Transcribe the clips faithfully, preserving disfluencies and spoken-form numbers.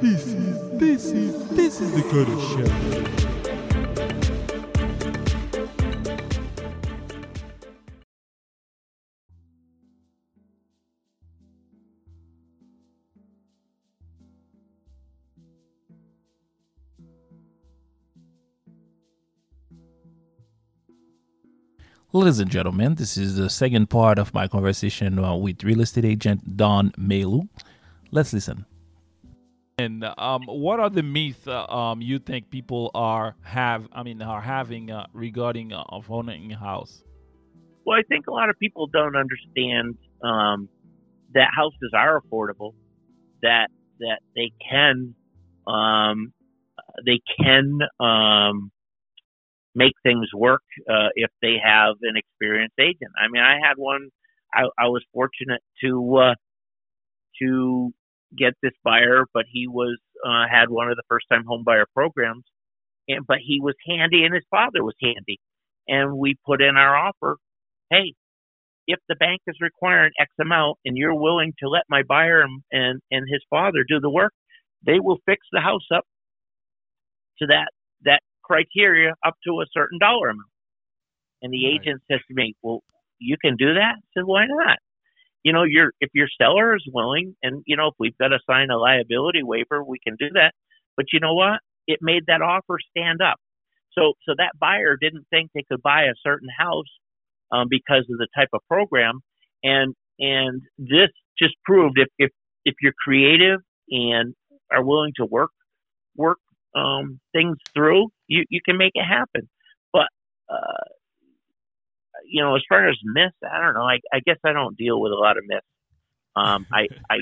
This is, this is, this is the Cutter Show. Ladies and gentlemen, this is the second part of my conversation uh, with real estate agent Don Mailloux. Let's listen. And um, what are the myths uh, um, you think people are have? I mean, are having uh, regarding uh, of owning a house? Well, I think a lot of people don't understand um, that houses are affordable. That that they can um, they can um, make things work uh, if they have an experienced agent. I mean, I had one. I, I was fortunate to uh, to. get this buyer, but he was uh, had one of the first time home buyer programs, and but he was handy and his father was handy, and we put in our offer. Hey, if the bank is requiring X amount and you're willing to let my buyer and and his father do the work, they will fix the house up to that that criteria up to a certain dollar amount. And the right. agent says to me, "Well, you can do that." I said, "Why not?" You know, your if your seller is willing, and, you know, if we've got to sign a liability waiver, we can do that. But you know what? It made that offer stand up. So so that buyer didn't think they could buy a certain house um, because of the type of program. And and this just proved if if, if you're creative and are willing to work work um, things through, you, you can make it happen. But uh you know, as far as myths, I don't know. I, I guess I don't deal with a lot of myths. Um, I, I,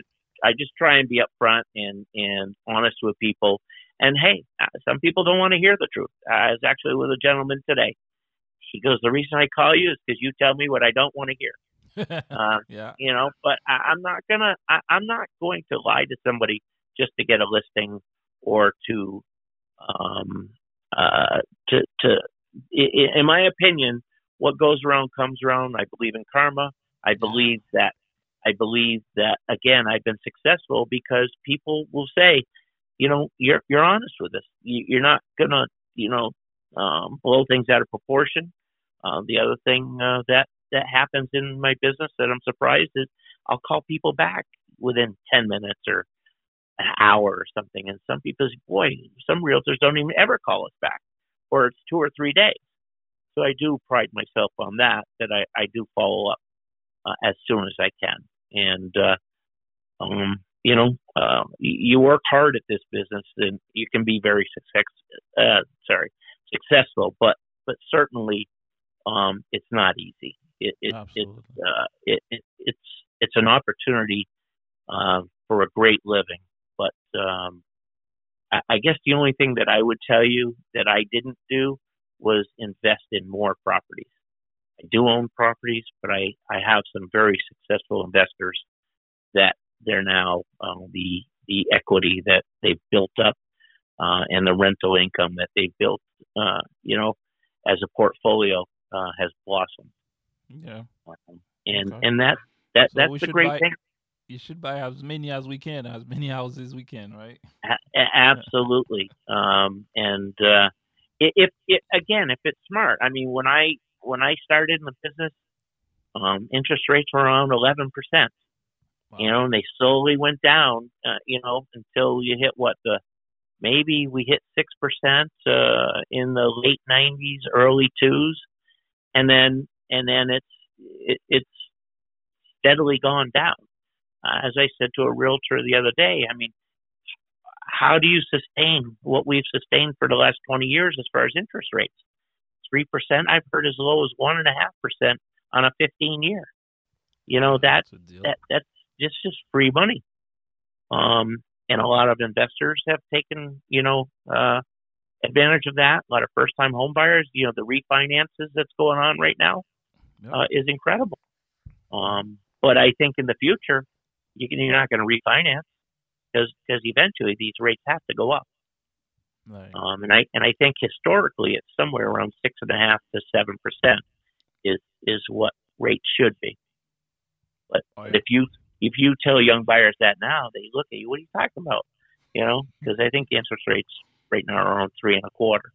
I just try and be upfront and, and honest with people. And hey, some people don't want to hear the truth. I was actually with a gentleman today. He goes, "The reason I call you is because you tell me what I don't want to hear." Uh, yeah. You know, but I, I'm not gonna. I, I'm not going to lie to somebody just to get a listing or to, um, uh, to to. In my opinion, what goes around comes around. I believe in karma. I believe that, I believe that, again, I've been successful because people will say, you know, you're, you're honest with us. You, you're not going to, you know, um, blow things out of proportion. Uh, the other thing uh, that, that happens in my business that I'm surprised is I'll call people back within ten minutes or an hour or something. And some people say, boy, some realtors don't even ever call us back, or it's two or three days. So I do pride myself on that, that I, I do follow up uh, as soon as I can. And, uh, um, you know, uh, you work hard at this business and you can be very success, uh, sorry, successful, but, but certainly um, it's not easy. It, it, it, uh, it, it, it's it's an opportunity uh, for a great living. But um, I, I guess the only thing that I would tell you that I didn't do was invest in more properties. I do own properties, but I, I have some very successful investors that they're now um, the the equity that they've built up uh, and the rental income that they've built, uh, you know, as a portfolio uh, has blossomed. Yeah, um, and okay. and that that so that's the great buy, thing. You should buy as many as we can, as many houses as we can, right? A- absolutely, um, and. Uh, If, if again, if it's smart, I mean, when I when I started in the business, um, interest rates were around eleven percent, you know, and they slowly went down, uh, you know, until you hit what the maybe we hit six percent uh, in the late nineties, early twos, and then and then it's it, it's steadily gone down. Uh, as I said to a realtor the other day, I mean. How do you sustain what we've sustained for the last twenty years as far as interest rates? three percent, I've heard as low as one point five percent on a fifteen-year. You know, that, that's, that, that's just, just free money. Um, and a lot of investors have taken, you know, uh, advantage of that. A lot of first-time home buyers, you know, the refinances that's going on right now yep. uh, is incredible. Um, but I think in the future, you can, you're not going to refinance. Because eventually these rates have to go up, right. um, and I and I think historically it's somewhere around six and a half to seven percent is is what rates should be. But oh, yeah. if you if you tell young buyers that now, they look at you. What are you talking about? you know, because I think the interest rates right now are around three and a quarter.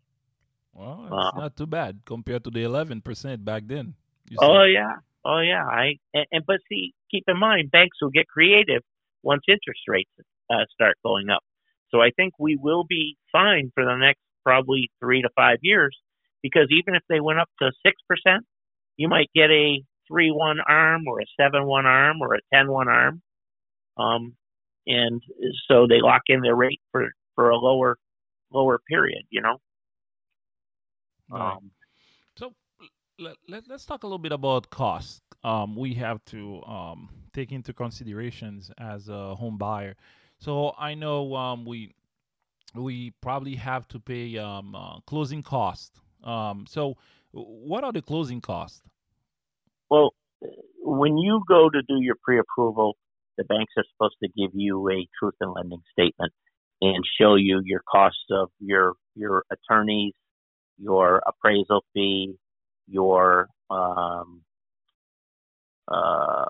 Well, it's uh, not too bad compared to the eleven percent back then. Oh, said. yeah. Oh, yeah. I and, and But see, keep in mind, banks will get creative once interest rates uh, start going up. So I think we will be fine for the next probably three to five years, because even if they went up to six percent, you might get a three one arm or a seven one arm or a ten one arm. Um, and so they lock in their rate for, for a lower lower period, you know. Right. Um, so let, let, let's talk a little bit about cost. Um, we have to um, take into considerations as a home buyer. So I know um, we we probably have to pay um, uh, closing costs. Um, so what are the closing costs? Well, when you go to do your pre-approval, the banks are supposed to give you a truth in lending statement and show you your costs of your your attorneys, your appraisal fee, your um, uh,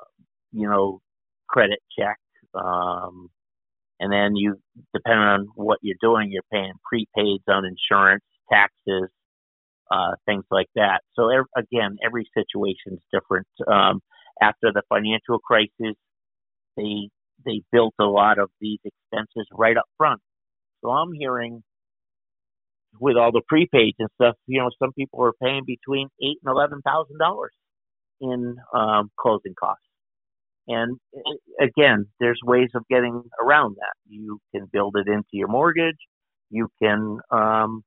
you know credit check, um, and then you, depending on what you're doing, you're paying prepaids on insurance, taxes, uh, things like that. So ev- again, every situation's different. Um, after the financial crisis, they they built a lot of these expenses right up front. So I'm hearing, with all the prepaids and stuff, you know, some people are paying between eight and eleven thousand dollars in um, closing costs. And again, there's ways of getting around that. You can build it into your mortgage. You can um,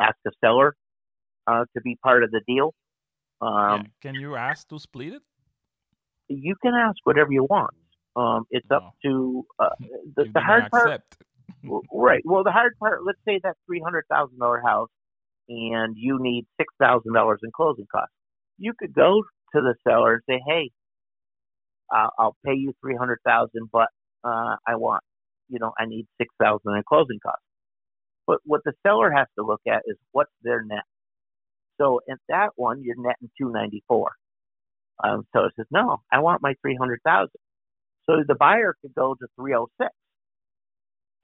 ask the seller uh, to be part of the deal. Um, yeah. Can you ask to split it? You can ask whatever you want. Um, it's no. up to uh, the, the hard accept. part. Right. Well, the hard part, let's say that three hundred thousand dollars house and you need six thousand dollars in closing costs. You could go to the seller and say, hey, uh, I'll pay you three hundred thousand dollars, but uh, I want, you know, I need six thousand dollars in closing costs. But what the seller has to look at is what's their net. So in that one, you're netting two ninety-four. Um, so it says, no, I want my three hundred thousand dollars. So the buyer could go to three oh six.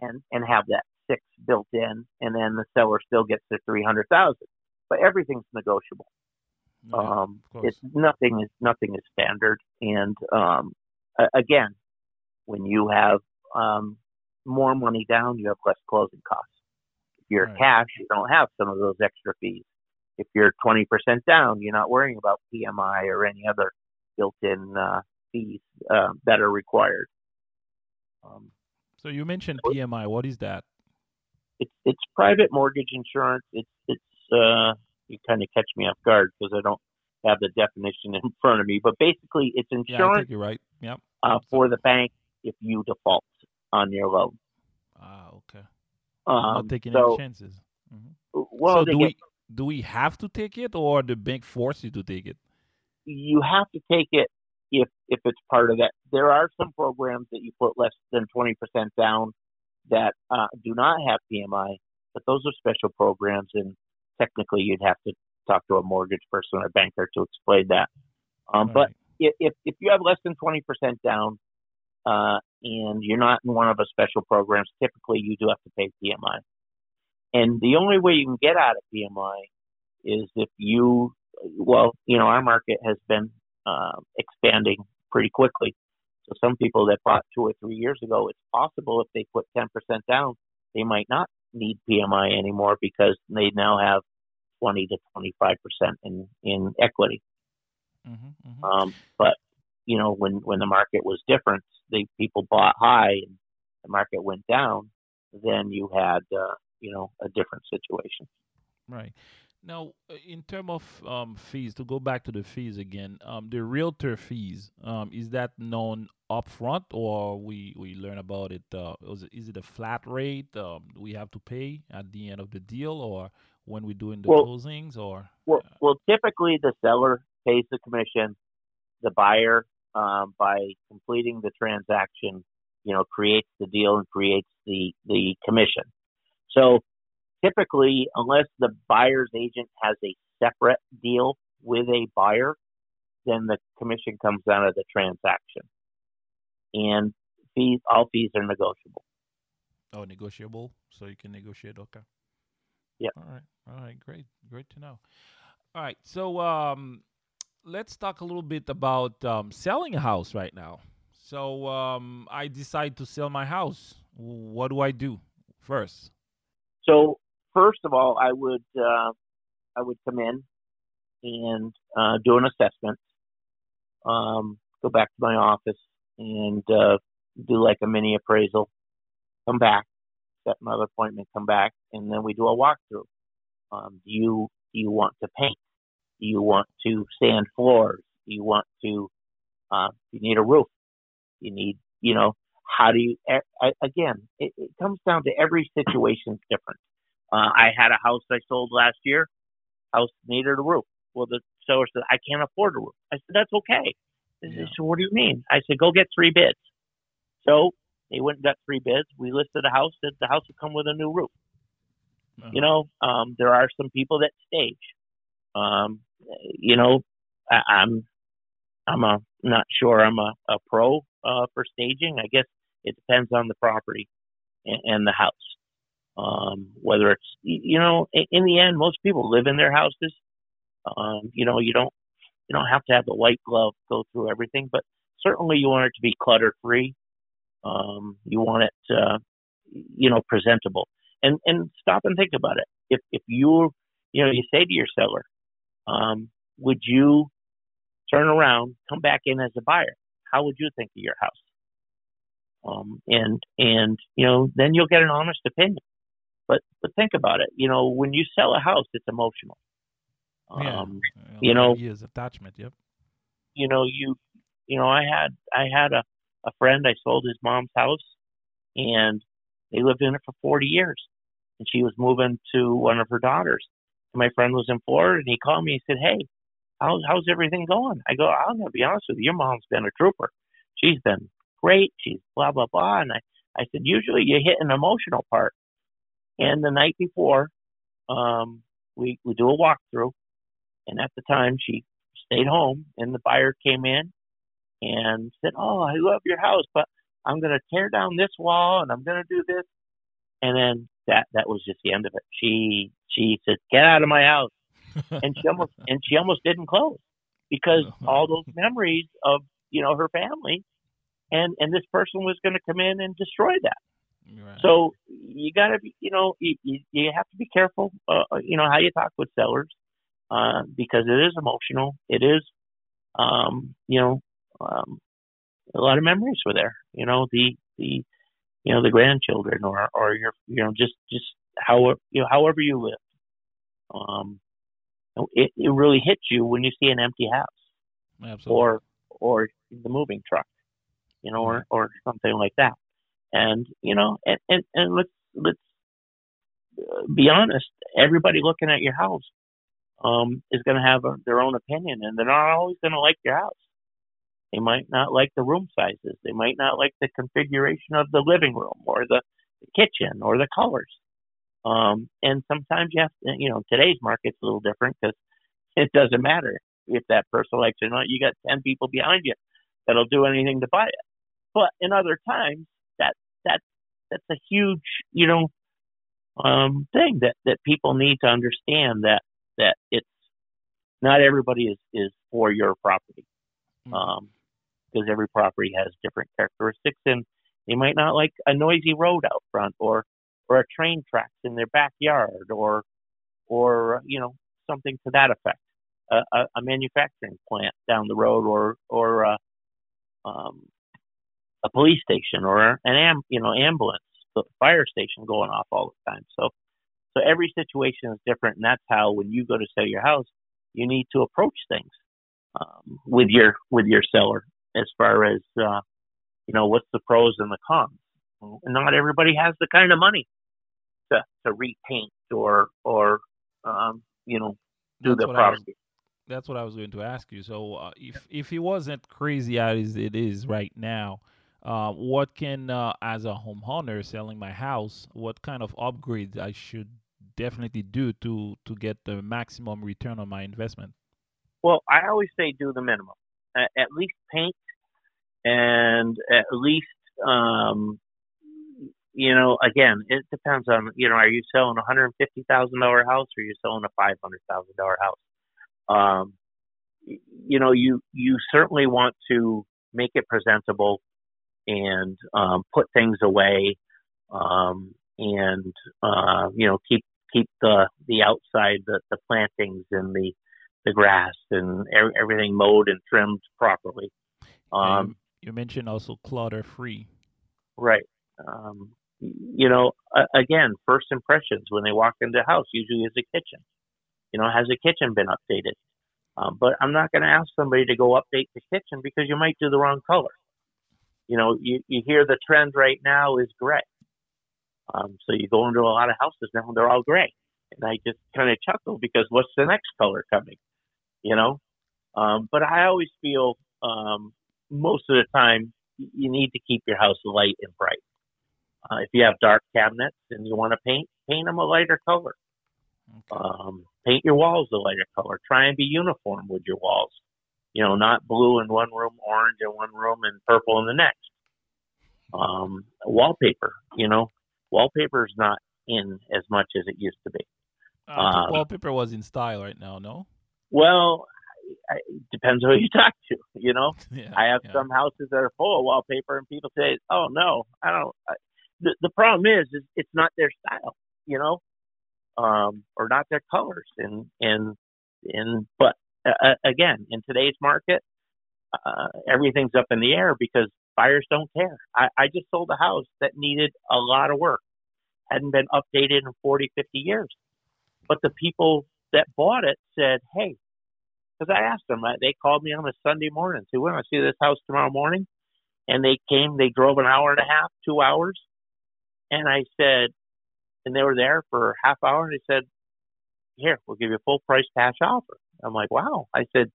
And, and have that six built in, and then the seller still gets their three hundred thousand. But everything's negotiable. Yeah, um, it's nothing is nothing is standard. And um, again, when you have um, more money down, you have less closing costs. If you're right. cash, you don't have some of those extra fees. If you're twenty percent down, you're not worrying about P M I or any other built-in uh, fees uh, that are required. Um, So you mentioned P M I. What is that? It's it's private mortgage insurance. It's it's uh, you kind of catch me off guard because I don't have the definition in front of me. But basically, it's insurance. Yeah, I think you're right. Yep. Uh, for the bank if you default on your loan. Ah, okay. Um, not taking so, any chances. Mm-hmm. Well, so do get, we do we have to take it, or the bank force you to take it? You have to take it. If if it's part of that, there are some programs that you put less than twenty percent down that uh, do not have P M I, but those are special programs, and technically you'd have to talk to a mortgage person or a banker to explain that. Um, right. But if if you have less than twenty percent down uh, and you're not in one of the special programs, typically you do have to pay P M I. And the only way you can get out of P M I is if you, well, you know, our market has been Uh, expanding pretty quickly. So some people that bought two or three years ago, it's possible if they put ten percent down, they might not need P M I anymore because they now have twenty to twenty-five percent in, in equity. Mm-hmm, mm-hmm. Um, but, you know, when, when the market was different, they people bought high and the market went down, then you had, uh, you know, a different situation. Right. Now, in terms of um, fees, to go back to the fees again, um, the realtor fees, um, is that known upfront, or we, we learn about it? Uh, is, it is it a flat rate um, we have to pay at the end of the deal, or when we're doing the well, closings? Or well, uh, well, typically the seller pays the commission. The buyer, um, by completing the transaction, you know, creates the deal and creates the, the commission. So typically, unless the buyer's agent has a separate deal with a buyer, then the commission comes out of the transaction. And fees, all fees are negotiable. Oh, negotiable, so you can negotiate. Okay. Yeah. All right. All right. Great. Great to know. All right. So um, let's talk a little bit about um, selling a house right now. So um, I decide to sell my house. What do I do first? So first of all, I would uh, I would come in and uh, do an assessment. Um, go back to my office and uh, do like a mini appraisal. Come back, set another appointment, come back, and then we do a walkthrough. Um, do you do you want to paint? Do you want to sand floors? Do you want to? Uh, do you need a roof? Do you need, you know, how do you? I, again, it, it comes down to every situation's different. Uh, I had a house I sold last year. House needed a roof. Well, the seller said, I can't afford a roof. I said, that's okay. They said, so what do you mean? I said, go get three bids. So they went and got three bids. We listed a house that the house would come with a new roof. Uh-huh. You know, um, there are some people that stage. Um, you know, I, I'm I'm a, not sure I'm a, a pro uh, for staging. I guess it depends on the property and, and the house. Um, whether it's, you know, in, in the end, most people live in their houses. Um, you know, you don't you don't have to have the white glove go through everything, but certainly you want it to be clutter free. Um, you want it, uh, you know, presentable. And and stop and think about it. If if you you know you say to your seller, um, would you turn around, come back in as a buyer? How would you think of your house? Um, and and you know, then you'll get an honest opinion. But but think about it. You know, when you sell a house, it's emotional. Yeah. Um, you know, years attachment. Yep. You know, you, you know, I had, I had a, a friend, I sold his mom's house and they lived in it for forty years and she was moving to one of her daughters. And my friend was in Florida and he called me, he said, hey, how's, how's everything going? I go, I'm going to be honest with you. Your mom's been a trooper. She's been great. She's blah, blah, blah. And I, I said, usually you hit an emotional part. And the night before, um, we, we do a walkthrough. And at the time, she stayed home, and the buyer came in and said, oh, I love your house, but I'm going to tear down this wall, and I'm going to do this. And then that that was just the end of it. She she said, get out of my house. and she almost and she almost didn't close because all those memories of, you know, her family, and, and this person was going to come in and destroy that. Right. So you got to be, you know, you, you, you have to be careful, uh, you know, how you talk with sellers. Uh, because it is emotional. It is, um, you know, um, a lot of memories were there, you know, the, the, you know, the grandchildren or, or your, you know, just, just how, you know, however you lived. Um, it, it really hits you when you see an empty house. Absolutely. or, or the moving truck, you know, or, or something like that. And, you know, and, and, and let's, let's be honest, everybody looking at your house Um, is going to have a, their own opinion, and they're not always going to like your house. They might not like the room sizes. They might not like the configuration of the living room or the, the kitchen or the colors. Um, and sometimes you have to, you know, today's market's a little different because it doesn't matter if that person likes it or not. You got ten people behind you that'll do anything to buy it. But in other times, that that that's a huge, you know, um, thing that, that people need to understand that. That it's not everybody is, is for your property, um, because every property has different characteristics, and they might not like a noisy road out front, or or a train tracks in their backyard, or or you know something to that effect, uh, a, a manufacturing plant down the road, or or uh, um, a police station, or an am you know ambulance, the fire station going off all the time, so. So every situation is different, and that's how when you go to sell your house, you need to approach things um, with your with your seller as far as uh, you know what's the pros and the cons. And not everybody has the kind of money to, to repaint or or um, you know do the property. That's what I was going to ask you. So uh, if if it wasn't crazy as it is right now. Uh, what can, uh, as a homeowner selling my house, what kind of upgrades I should definitely do to, to get the maximum return on my investment? Well, I always say do the minimum. Uh, at least paint and at least, um, you know, again, it depends on, you know, are you selling a one hundred fifty thousand dollars house or you're selling a five hundred thousand dollars house? Um, you know, you, you certainly want to make it presentable and, um, put things away, um, and, uh, you know, keep, keep the, the outside, the, the plantings and the, the grass and er- everything mowed and trimmed properly. Um, you mentioned also clutter free. Right. Um, you know, again, first impressions when they walk into a house usually is a kitchen. You know, has the kitchen been updated? Um, but I'm not going to ask somebody to go update the kitchen because you might do the wrong color. You know, you, you hear the trend right now is gray. Um, so you go into a lot of houses now and they're all gray. And I just kind of chuckle because what's the next color coming? You know, um, but I always feel um, most of the time you need to keep your house light and bright. Uh, if you have dark cabinets and you want to paint, paint them a lighter color. Okay. Um, paint your walls a lighter color. Try and be uniform with your walls. You know, not blue in one room, orange in one room, and purple in the next. Um, wallpaper, you know, wallpaper is not in as much as it used to be. Uh, um, wallpaper was in style right now, no? Well, it depends on who you talk to, you know. yeah, I have yeah. some houses that are full of wallpaper, and people say, oh, no, I don't. I, The, the problem is, is it's not their style, you know, um, or not their colors. And, and, and, but uh, again, in today's market, uh, everything's up in the air because buyers don't care. I, I just sold a house that needed a lot of work. Hadn't been updated in forty, fifty years. But the people that bought it said, hey, because I asked them, they called me on a Sunday morning. So we want to see this house tomorrow morning. And they came, they drove an hour and a half, two hours. And I said, and they were there for a half hour, and they said, here, we'll give you a full price cash offer. I'm like, wow. I said,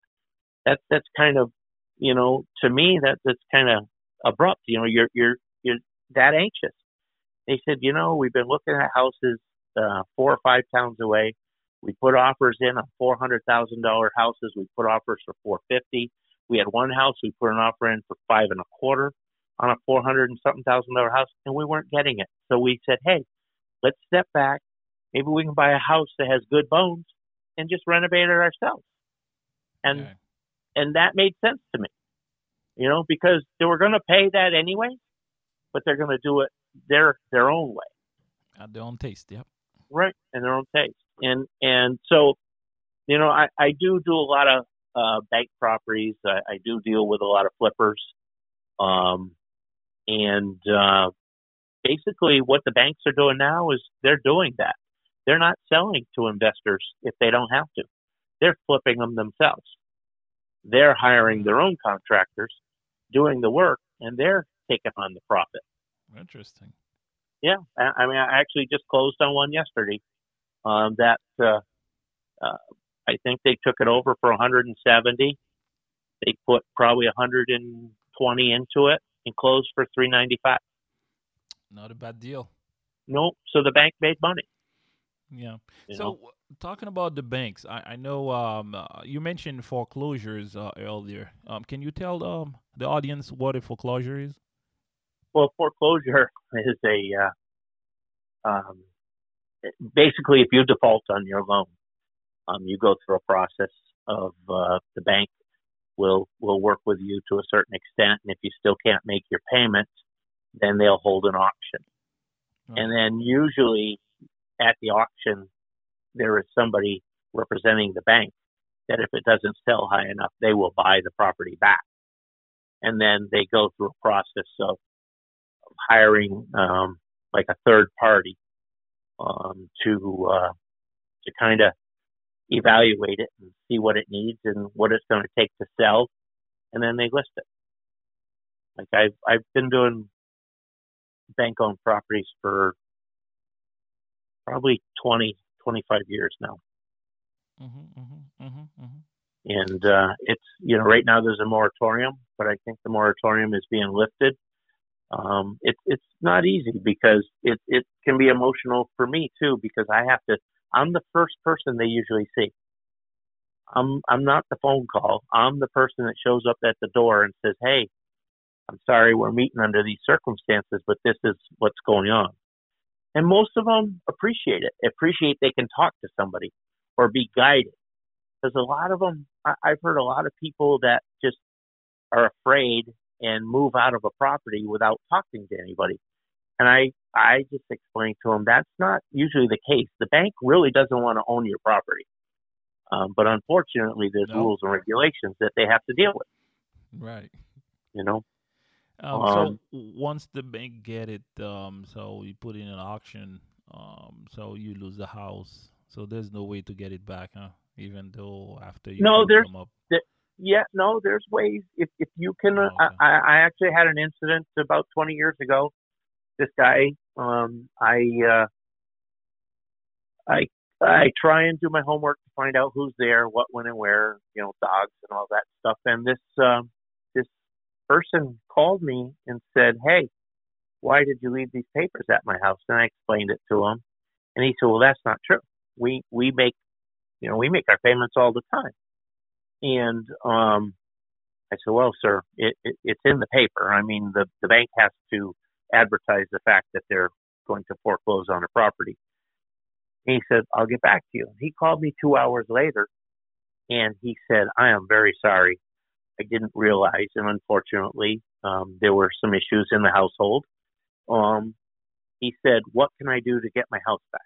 that's, that's kind of, you know, to me, that that's kind of abrupt. You know, you're, you're, you're that anxious. They said, you know, we've been looking at houses, uh, four or five towns away. We put offers in on four hundred thousand dollars houses. We put offers for four fifty. We had one house. We put an offer in for five and a quarter. On a four hundred and something thousand dollar house, and we weren't getting it. So we said, hey, let's step back. Maybe we can buy a house that has good bones and just renovate it ourselves. And okay. and that made sense to me. You know, because they were gonna pay that anyway, but they're gonna do it their their own way. At their own taste, yep. Right, and their own taste. And and so, you know, I, I do do a lot of uh, bank properties. I, I do deal with a lot of flippers. Um And uh, basically what the banks are doing now is they're doing that. They're not selling to investors if they don't have to. They're flipping them themselves. They're hiring their own contractors, doing the work, and they're taking on the profit. Interesting. Yeah. I, I mean, I actually just closed on one yesterday um, that uh, uh, I think they took it over for one hundred seventy. They put probably one hundred twenty into it. And closed for three ninety-five. Not a bad deal. No, nope. So the bank made money. Yeah. You so know? Talking about the banks, I, I know um, uh, you mentioned foreclosures uh, earlier. Um, can you tell um, the audience what a foreclosure is? Well, foreclosure is a uh, um, basically if you default on your loan, um, you go through a process of uh, the bank. Will will work with you to a certain extent, and if you still can't make your payment, then they'll hold an auction. Okay. And then usually at the auction, there is somebody representing the bank that if it doesn't sell high enough, they will buy the property back. And then they go through a process of hiring um, like a third party um, to uh, to kind of evaluate it and see what it needs and what it's going to take to sell, and then they list it. Like I've I've been doing bank-owned properties for probably twenty, twenty-five years now. Mm-hmm, mm-hmm, mm-hmm, mm-hmm. And uh, it's, you know, right now there's a moratorium, but I think the moratorium is being lifted. Um, it, it's not easy because it, it can be emotional for me too because I have to I'm the first person they usually see. I'm I'm not the phone call. I'm the person that shows up at the door and says, hey, I'm sorry we're meeting under these circumstances, but this is what's going on. And most of them appreciate it, appreciate they can talk to somebody or be guided. Because a lot of them, I, I've heard a lot of people that just are afraid and move out of a property without talking to anybody. And I, I just explained to them, that's not usually the case. The bank really doesn't want to own your property. Um, but unfortunately, there's no. rules and regulations that they have to deal with. Right. You know? Um, um, so once the bank get it, um, so you put in an auction, um, so you lose the house. So there's no way to get it back, huh? Even though after you no, there's, come up. Th- yeah, no, there's ways. If if you can, oh, okay. I, I actually had an incident about twenty years ago. This guy, um, I, uh, I, I try and do my homework to find out who's there, what, when, and where, you know, dogs and all that stuff. And this, um, this person called me and said, "Hey, why did you leave these papers at my house?" And I explained it to him, and he said, "Well, that's not true. We, we make, you know, we make our payments all the time." And, um, I said, "Well, sir, it, it, it's in the paper. I mean, the, the bank has to advertise the fact that they're going to foreclose on a property." And he said, "I'll get back to you." He called me two hours later and he said, "I am very sorry. I didn't realize. And unfortunately, um, there were some issues in the household." Um, he said, "What can I do to get my house back?"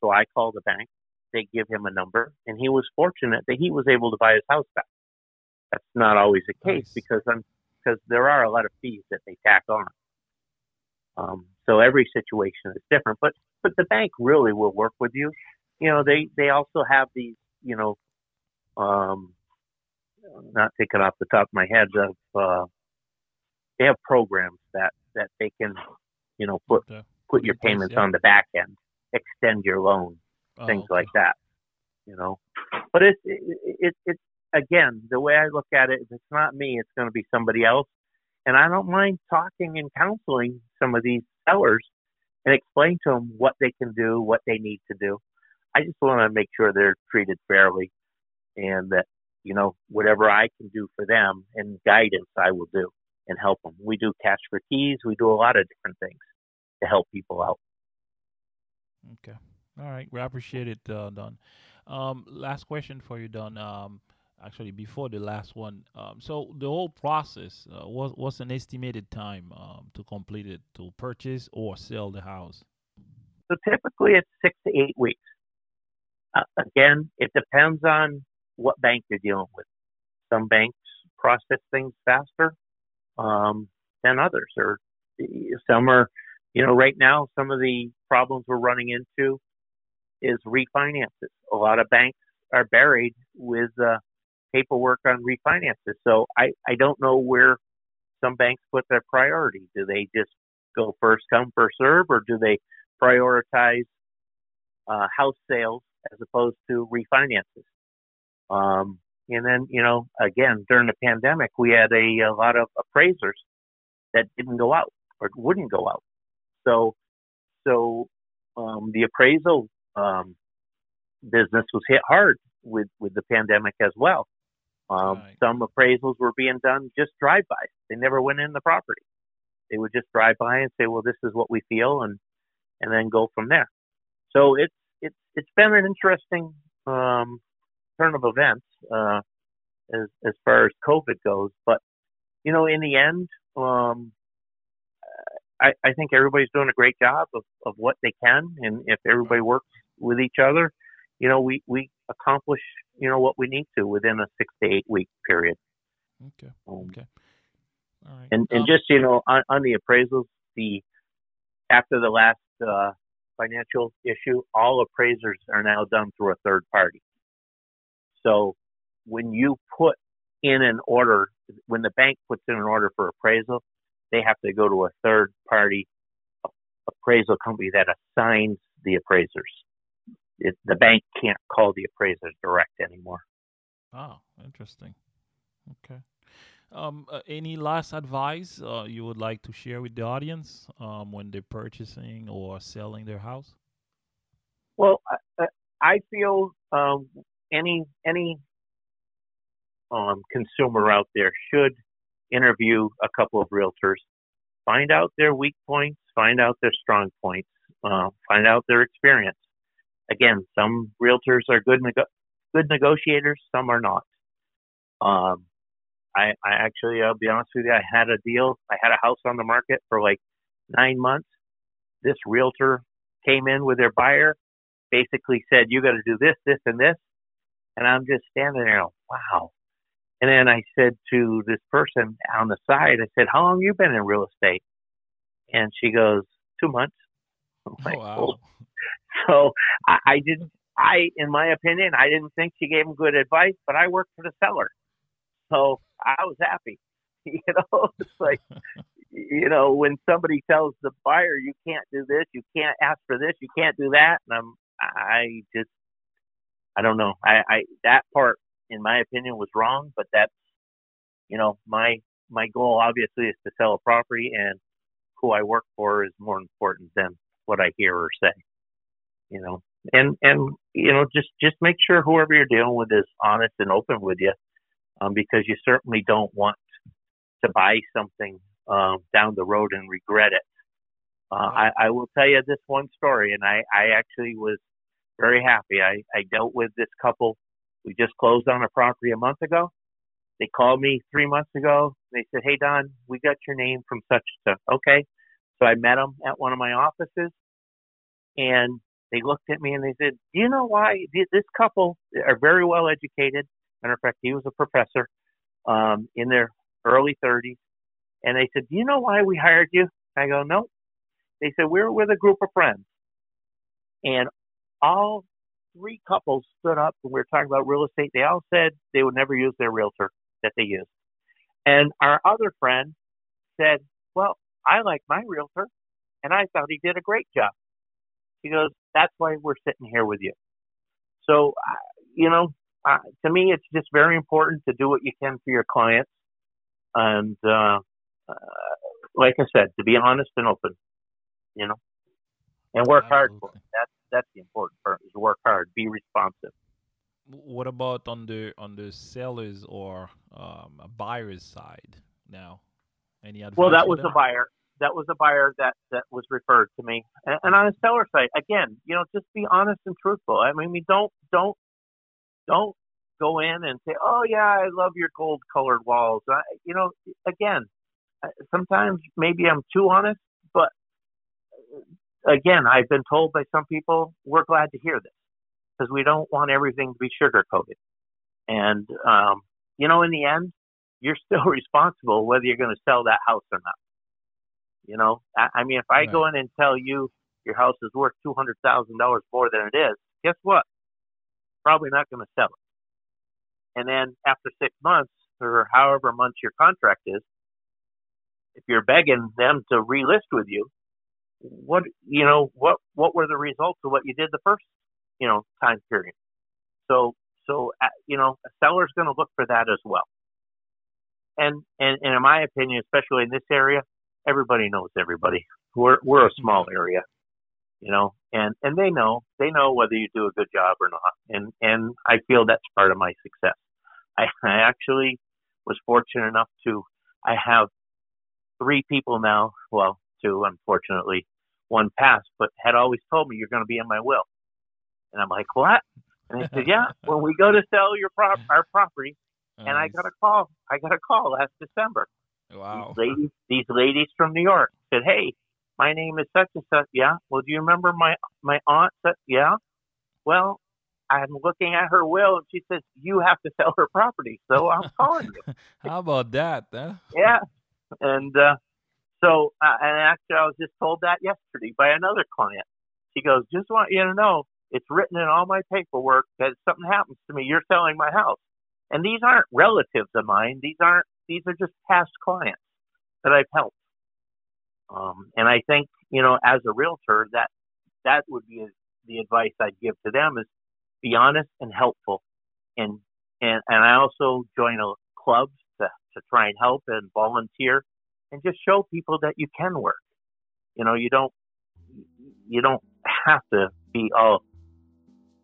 So I called the bank. They give him a number, and he was fortunate that he was able to buy his house back. That's not always the case nice. because I'm, because there are a lot of fees that they tack on. Um, so every situation is different, but, but the bank really will work with you. You know, they, they also have these, you know, um, not taking off the top of my head of, uh, they have programs that, that they can, you know, put, yeah. put your payments yeah. on the back end, extend your loan, oh, things okay. like that, you know, but it's, it's, it, it's, again, the way I look at it, if it's not me, it's going to be somebody else. And I don't mind talking and counseling some of these sellers and explain to them what they can do, what they need to do. I just want to make sure they're treated fairly and that, you know, whatever I can do for them and guidance, I will do and help them. We do cash for keys. We do a lot of different things to help people out. Okay. All right. We appreciate it, uh, Don. Um, last question for you, Don. Um, Actually, before the last one, um, so the whole process, uh, what, what's an estimated time um, to complete it, to purchase or sell the house? So typically it's six to eight weeks. Uh, again, it depends on what bank you're dealing with. Some banks process things faster um, than others, or some are, you know, right now some of the problems we're running into is refinances. A lot of banks are buried with uh, paperwork on refinances. So I, I don't know where some banks put their priority. Do they just go first come, first serve, or do they prioritize uh, house sales as opposed to refinances? Um, and then, you know, again, during the pandemic, we had a, a lot of appraisers that didn't go out or wouldn't go out. So, so um, the appraisal um, business was hit hard with, with the pandemic as well. Um, right. Some appraisals were being done just drive-by. They never went in the property. They would just drive by and say, "Well, this is what we feel," and and then go from there. So it's it's it's been an interesting um, turn of events uh, as as far as COVID goes. But you know, in the end, um, I I think everybody's doing a great job of, of what they can, and if everybody works with each other, you know, we we accomplish, you know, what we need to within a six to eight week period. Okay. Um, okay. All right. And and um, just, you know, on, on the appraisals, the after the last uh, financial issue, all appraisers are now done through a third party. So when you put in an order, when the bank puts in an order for appraisal, they have to go to a third party appraisal company that assigns the appraisers. It, the bank can't call the appraisers direct anymore. Oh, interesting. Okay. Um, uh, any last advice uh, you would like to share with the audience um, when they're purchasing or selling their house? Well, I, I feel um, any any um, consumer out there should interview a couple of realtors, find out their weak points, find out their strong points, uh, find out their experience. Again, some realtors are good neg- good negotiators, some are not. Um, I, I actually, I'll be honest with you, I had a deal. I had a house on the market for like nine months. This realtor came in with their buyer, basically said, you got to do this, this, and this. And I'm just standing there, wow. And then I said to this person on the side, I said, how long have you been in real estate? And she goes, two months. I'm like, oh, wow. Oh. So I, I didn't, I, in my opinion, I didn't think she gave him good advice, but I worked for the seller. So I was happy. You know, it's like, you know, when somebody tells the buyer, you can't do this, you can't ask for this, you can't do that. And I'm, I just, I don't know. I, I, that part, in my opinion, was wrong, but that's, you know, my, my goal obviously is to sell a property, and who I work for is more important than what I hear or say, you know, and, and, you know, just, just make sure whoever you're dealing with is honest and open with you, um, because you certainly don't want to buy something, um, down the road and regret it. Uh, I, I will tell you this one story, and I, I actually was very happy. I, I dealt with this couple. We just closed on a property a month ago. They called me three months ago. They said, hey, Don, we got your name from such and such. Okay. So I met them at one of my offices, and they looked at me and they said, do you know why? This couple are very well educated. Matter of fact, he was a professor um, in their early thirties. And they said, do you know why we hired you? I go, no. They said, we're with a group of friends. And all three couples stood up and we were talking about real estate. They all said they would never use their realtor that they used. And our other friend said, well, I like my realtor and I thought he did a great job. He goes, that's why we're sitting here with you. So, you know, uh, to me, it's just very important to do what you can for your clients. And uh, uh, like I said, to be honest and open, you know, and work Absolutely. Hard for it. That's That's the important part, is work hard, be responsive. What about on the on the sellers or um, a buyer's side now? Any advice? Well, that was a buyer. That was a buyer that, that was referred to me. And, and on the seller side, again, you know, just be honest and truthful. I mean, we don't don't don't go in and say, oh yeah, I love your gold colored walls. I, you know, again, sometimes maybe I'm too honest, but. Again, I've been told by some people, we're glad to hear this because we don't want everything to be sugar-coated. And, um, you know, in the end, you're still responsible whether you're going to sell that house or not. You know, I, I mean, if I right. go in and tell you your house is worth two hundred thousand dollars more than it is, guess what? Probably not going to sell it. And then after six months or however months your contract is, if you're begging them to relist with you, What you know? What what were the results of what you did the first you know time period? So so uh, you know a seller's going to look for that as well. And, and and in my opinion, especially in this area, everybody knows everybody. We're we're a small area, you know, and, and they know they know whether you do a good job or not. And and I feel that's part of my success. I, I actually was fortunate enough to I have three people now. Well. To unfortunately one passed, but had always told me you're going to be in my will. And I'm like, what? And they said, yeah, when we go to sell your prop, our property. And nice. I got a call. I got a call last December. Wow. These ladies, these ladies from New York said, hey, my name is such and such. Yeah. Well, do you remember my, my aunt? Such? Yeah. Well, I'm looking at her will and she says, you have to sell her property. So I'm calling you. How about that? Huh? Yeah. And, uh, So, uh, and actually I was just told that yesterday by another client. She goes, just want you to know, it's written in all my paperwork that if something happens to me, you're selling my house. And these aren't relatives of mine. These aren't, these are just past clients that I've helped. Um, and I think, you know, as a realtor, that, that would be the advice I'd give to them is be honest and helpful. And, and, and I also join a club to, to try and help and volunteer. And just show people that you can work. You know, you don't, you don't have to be all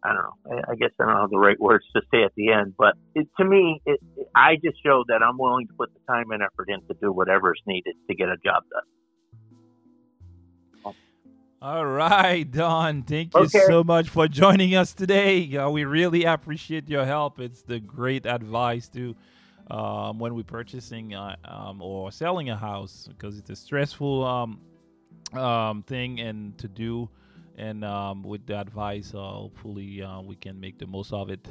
I don't know. I guess I don't have the right words to say at the end, but it, to me, it, I just showed that I'm willing to put the time and effort in to do whatever is needed to get a job done. All right, Don. Thank okay. you so much for joining us today. Uh, we really appreciate your help. It's the great advice to um, when we're purchasing uh, um, or selling a house, because it's a stressful um, um, thing and to do. And um, with the advice, uh, hopefully uh, we can make the most of it.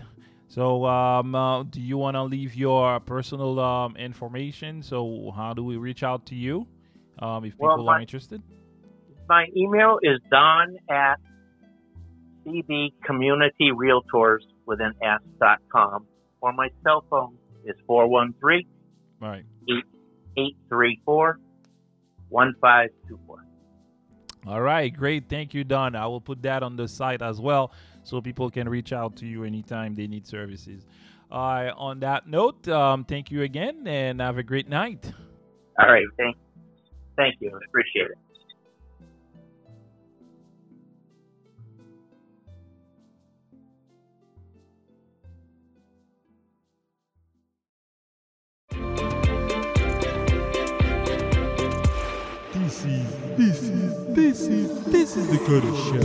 So um, uh, do you want to leave your personal um, information? So how do we reach out to you um, if people well, my, are interested? My email is don at C B Community Realtors with an S dot com. Or my cell phone is four one three, all right, eight three four, one five two four. All right, great. Thank you, Don. I will put that on the site as well, so people can reach out to you anytime they need services. Uh, on that note, um, thank you again, and have a great night. All right, thank, thank you. Appreciate it. This is this is. This is this is the Cutter Show.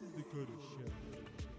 This is the Cutter Show.